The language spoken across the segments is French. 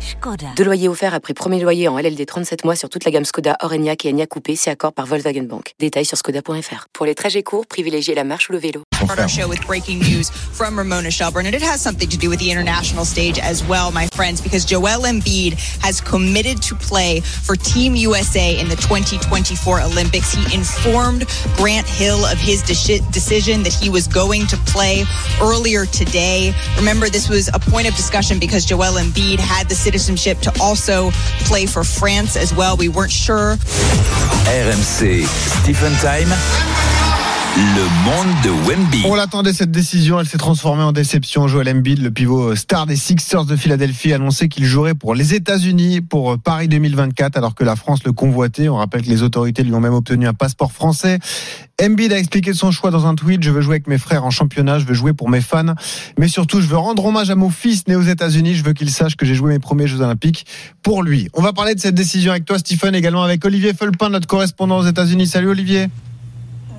Skoda. 2 loyers offerts après premier loyer en LLD 37 mois sur toute la gamme Skoda, Orenia et Enya Coupé, c'est accord par Volkswagen Bank. Détails sur skoda.fr. Pour les trajets courts, privilégiez la marche ou le vélo. Show with breaking news from Ramona Shelburne, and it has something to do with the international stage as well, my friends, because Joel Embiid has committed to play for Team USA in the 2024 Olympics. He informed Grant Hill of his decision that he was going to play earlier today. Remember, this was a point of discussion because Joel Embiid had the citizenship to also play for France as well. We weren't sure. RMC Stephen Time. Le monde de Wemby. On l'attendait cette décision, elle s'est transformée en déception. Joel Embiid, le pivot star des Sixers de Philadelphie, a annoncé qu'il jouerait pour les États-Unis pour Paris 2024 alors que la France le convoitait. On rappelle que les autorités lui ont même obtenu un passeport français. Embiid a expliqué son choix dans un tweet. Je veux jouer avec mes frères en championnat, je veux jouer pour mes fans, mais surtout je veux rendre hommage à mon fils né aux États-Unis. Je veux qu'il sache que j'ai joué mes premiers Jeux Olympiques pour lui. On va parler de cette décision avec toi, Stephen, également avec Olivier Felpin, notre correspondant aux États-Unis. Salut Olivier.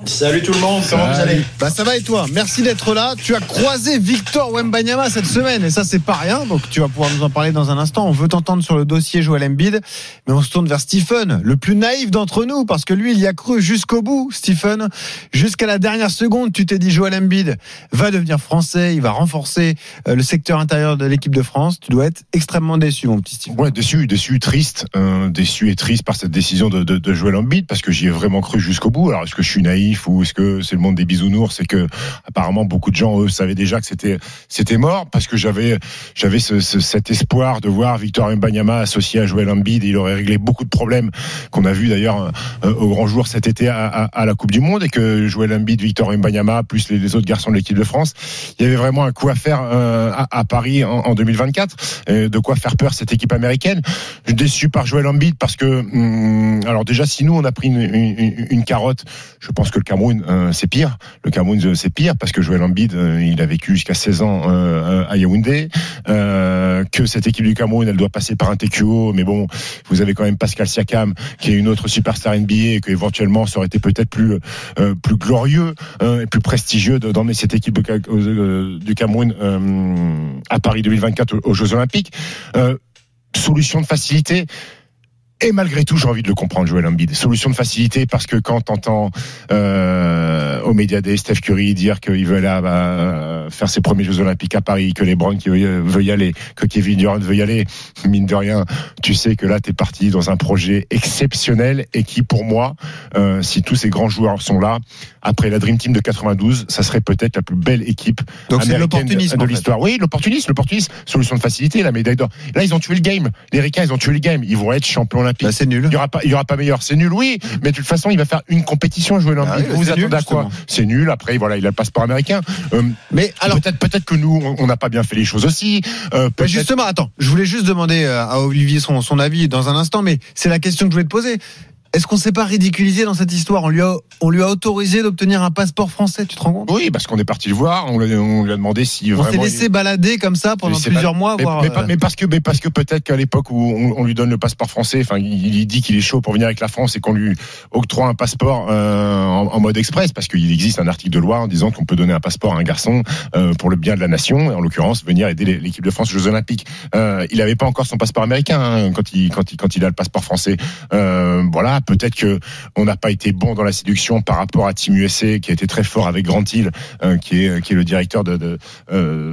Salut tout le monde, comment vous allez ? Bah ça va et toi ? Merci d'être là. Tu as croisé Victor Wembanyama cette semaine et ça c'est pas rien, donc tu vas pouvoir nous en parler dans un instant. On veut t'entendre sur le dossier Joel Embiid, mais on se tourne vers Stephen, le plus naïf d'entre nous, parce que lui il y a cru jusqu'au bout. Stephen, jusqu'à la dernière seconde tu t'es dit Joel Embiid va devenir français, il va renforcer le secteur intérieur de l'équipe de France. Tu dois être extrêmement déçu mon petit Stephen. Ouais, déçu et triste par cette décision de Joel Embiid, parce que j'y ai vraiment cru jusqu'au bout. Alors est-ce que je suis naïf ou est-ce que c'est le monde des bisounours? C'est que apparemment beaucoup de gens eux savaient déjà que c'était mort, parce que j'avais cet espoir de voir Victor Wembanyama associé à Joel Embiid et il aurait réglé beaucoup de problèmes qu'on a vu d'ailleurs au grand jour cet été à la Coupe du Monde, et que Joel Embiid, Victor Wembanyama plus les autres garçons de l'équipe de France, il y avait vraiment un coup à faire à Paris en 2024, et de quoi faire peur cette équipe américaine. Je suis déçu par Joel Embiid parce que alors déjà si nous on a pris une carotte, je pense que le Cameroun c'est pire parce que Joel Embiid il a vécu jusqu'à 16 ans à Yaoundé, que cette équipe du Cameroun elle doit passer par un TQO, mais bon vous avez quand même Pascal Siakam qui est une autre superstar NBA et que éventuellement ça aurait été peut-être plus glorieux et plus prestigieux d'emmener cette équipe du Cameroun à Paris 2024 aux Jeux Olympiques. Solution de facilité. Et malgré tout, j'ai envie de le comprendre, Joel Embiid. Solution de facilité, parce que quand t'entends au Media Day Steph Curry dire qu'il veut aller faire ses premiers Jeux Olympiques à Paris, que les Bronny veut y aller, que Kevin Durant veut y aller, mine de rien, tu sais que là t'es parti dans un projet exceptionnel et qui, pour moi, si tous ces grands joueurs sont là, après la Dream Team de 92, ça serait peut-être la plus belle équipe donc américaine de l'histoire. En fait. Oui, l'opportunisme, solution de facilité, la médaille d'or. Là, ils ont tué le game. Les Ricains, ils ont tué le game. Ils vont être champions olympiques. Bah, c'est nul. Il y aura pas meilleur. C'est nul, oui. Mais de toute façon, il va faire une compétition, Joel Embiid. Vous vous attendez à quoi ? C'est nul. Après, voilà, il a le passeport américain. Mais alors, peut-être que nous, on n'a pas bien fait les choses aussi. Bah justement, attends. Je voulais juste demander à Olivier son avis dans un instant, mais c'est la question que je voulais te poser. Est-ce qu'on ne s'est pas ridiculisé dans cette histoire ? On lui a autorisé d'obtenir un passeport français, tu te rends compte ? Oui, parce qu'on est parti le voir, on lui a demandé si vraiment... On s'est laissé balader comme ça pendant plusieurs mois. Mais parce que peut-être qu'à l'époque où on lui donne le passeport français, enfin, il dit qu'il est chaud pour venir avec la France et qu'on lui octroie un passeport en mode express, parce qu'il existe un article de loi en disant qu'on peut donner un passeport à un garçon pour le bien de la nation, et en l'occurrence venir aider l'équipe de France aux Jeux Olympiques. Il n'avait pas encore son passeport américain hein, quand il a le passeport français. Voilà. Peut-être que on n'a pas été bon dans la séduction par rapport à Team USA qui a été très fort avec Grant Hill, qui est le directeur de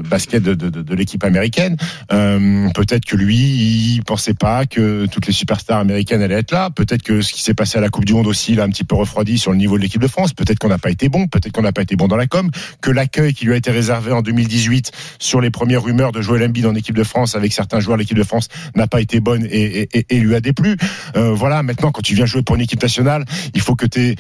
basket de l'équipe américaine. Peut-être que lui, il pensait pas que toutes les superstars américaines allaient être là. Peut-être que ce qui s'est passé à la Coupe du Monde aussi l'a un petit peu refroidi sur le niveau de l'équipe de France. Peut-être qu'on n'a pas été bon. Peut-être qu'on n'a pas été bon dans la com. Que l'accueil qui lui a été réservé en 2018 sur les premières rumeurs de Joel Embiid en équipe de France avec certains joueurs de l'équipe de France n'a pas été bonne et lui a déplu. Voilà. Maintenant, quand tu viens jouer pour une équipe nationale, il faut que tu aies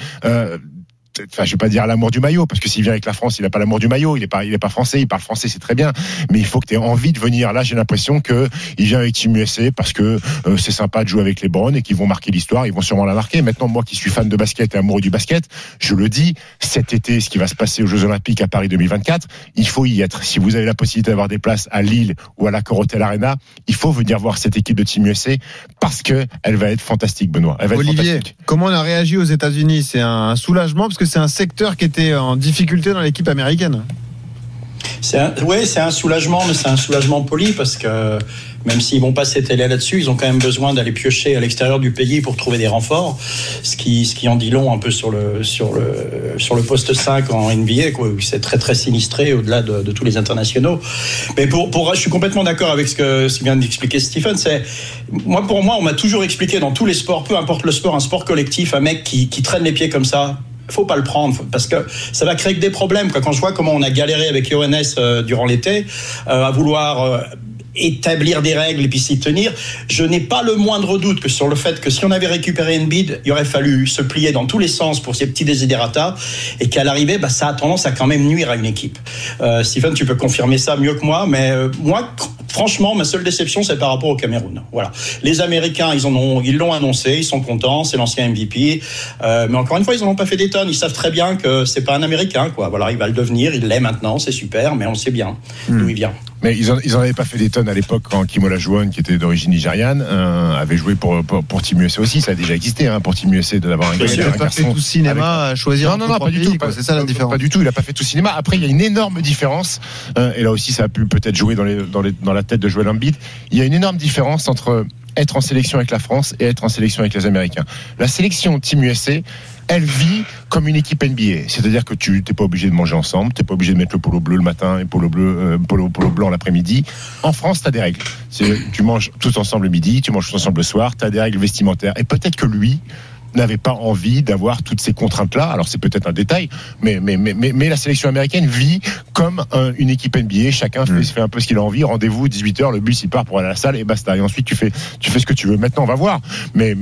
enfin, je vais pas dire l'amour du maillot, parce que s'il vient avec la France, il a pas l'amour du maillot, il est pas français, il parle français, c'est très bien, mais il faut que tu aies envie de venir. Là, j'ai l'impression que il vient avec Team USA parce que c'est sympa de jouer avec les Bronny et qu'ils vont marquer l'histoire, ils vont sûrement la marquer. Maintenant, moi qui suis fan de basket et amoureux du basket, je le dis, cet été, ce qui va se passer aux Jeux Olympiques à Paris 2024, il faut y être. Si vous avez la possibilité d'avoir des places à Lille ou à la Corotel Arena, il faut venir voir cette équipe de Team USA parce que elle va être fantastique, Benoît. Elle va Olivier, être fantastique. Comment on a réagi aux États-Unis ? C'est un soulagement parce que c'est un secteur qui était en difficulté dans l'équipe américaine. Oui, c'est un soulagement, mais c'est un soulagement poli parce que même s'ils vont pas s'étaler là-dessus, ils ont quand même besoin d'aller piocher à l'extérieur du pays pour trouver des renforts, ce qui en dit long un peu sur le poste 5 en NBA, quoi. C'est très très sinistré au-delà de tous les internationaux. Mais pour je suis complètement d'accord avec ce que vient d'expliquer Stephen. Pour moi, on m'a toujours expliqué dans tous les sports, peu importe le sport, un sport collectif, un mec qui traîne les pieds comme ça, faut pas le prendre parce que ça va créer que des problèmes. Quand je vois comment on a galéré avec Johannes durant l'été à vouloir établir des règles et puis s'y tenir, je n'ai pas le moindre doute que sur le fait que si on avait récupéré Embiid, il aurait fallu se plier dans tous les sens pour ces petits desiderata et qu'à l'arrivée, ça a tendance à quand même nuire à une équipe. Stephen, tu peux confirmer ça mieux que moi, mais moi, franchement, ma seule déception, c'est par rapport au Cameroun. Voilà. Les Américains, ils l'ont annoncé, ils sont contents, c'est l'ancien MVP, mais encore une fois, ils n'en ont pas fait des tonnes. Ils savent très bien que c'est pas un Américain, quoi. Voilà, il va le devenir, il l'est maintenant, c'est super, mais on sait bien d'où il vient. Mais ils en avaient pas fait des tonnes à l'époque quand Kimola Jouane, qui était d'origine nigériane, avait joué pour Team USA aussi. Ça a déjà existé, pour Team USA d'avoir un gars. Il n'a pas fait tout cinéma à choisir. Non, pas du tout. C'est ça la différence. Pas du tout. Il n'a pas fait tout cinéma. Après, il y a une énorme différence. Et là aussi, ça a pu peut-être jouer dans la tête de Joel Embiid. Il y a une énorme différence entre être en sélection avec la France et être en sélection avec les Américains. La sélection Team USA, elle vit comme une équipe NBA, c'est-à-dire que tu t'es pas obligé de manger ensemble, t'es pas obligé de mettre le polo bleu le matin et polo blanc l'après-midi. En France, t'as des règles. Tu manges tous ensemble le midi, tu manges tous ensemble le soir, t'as des règles vestimentaires. Et peut-être que lui n'avait pas envie d'avoir toutes ces contraintes-là. Alors c'est peut-être un détail, mais la sélection américaine vit comme une équipe NBA. Chacun fait un peu ce qu'il a envie. Rendez-vous 18h, le bus il part pour aller à la salle et basta. Et ensuite tu fais ce que tu veux. Maintenant on va voir, mais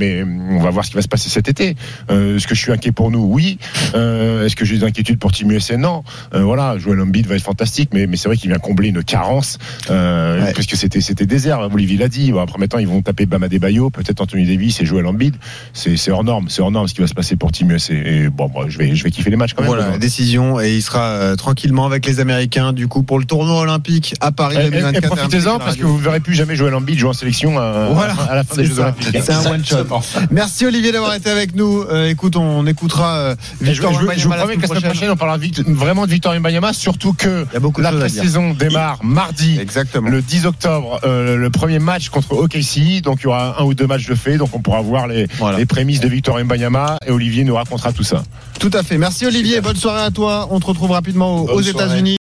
on va voir ce qui va se passer cet été. Est-ce que je suis inquiet pour nous ? Oui. Est-ce que j'ai des inquiétudes pour Team USA ? Non. Voilà, Joel Embiid va être fantastique, mais c'est vrai qu'il vient combler une carence parce que c'était désert. Olivier l'a dit. Bon, après maintenant ils vont taper Bam Adebayo, peut-être Anthony Davis et Joel Embiid. C'est hors norme. C'est énorme ce qui va se passer pour Team USA. Et bon, moi, je vais kiffer les matchs quand même. Voilà, décision. Et il sera tranquillement avec les Américains, du coup, pour le tournoi olympique à Paris 2024. Et profitez-en parce que vous ne verrez plus jamais Joel Embiid jouer en sélection à la fin des Jeux Olympiques. C'est un one-shot. Merci Olivier d'avoir été avec nous. Écoute, on écoutera Victor Wembanyama. Je vous promets que la semaine prochaine, on parlera vraiment de Victor Wembanyama, surtout que la pré-saison démarre mardi, exactement, le 10 octobre, le premier match contre OKC. Donc il y aura un ou deux matchs de fait. Donc on pourra voir les prémices de Victor Wembanyama et Olivier nous racontera tout ça. Tout à fait. Merci Olivier, bonne soirée à toi. On te retrouve rapidement aux États-Unis.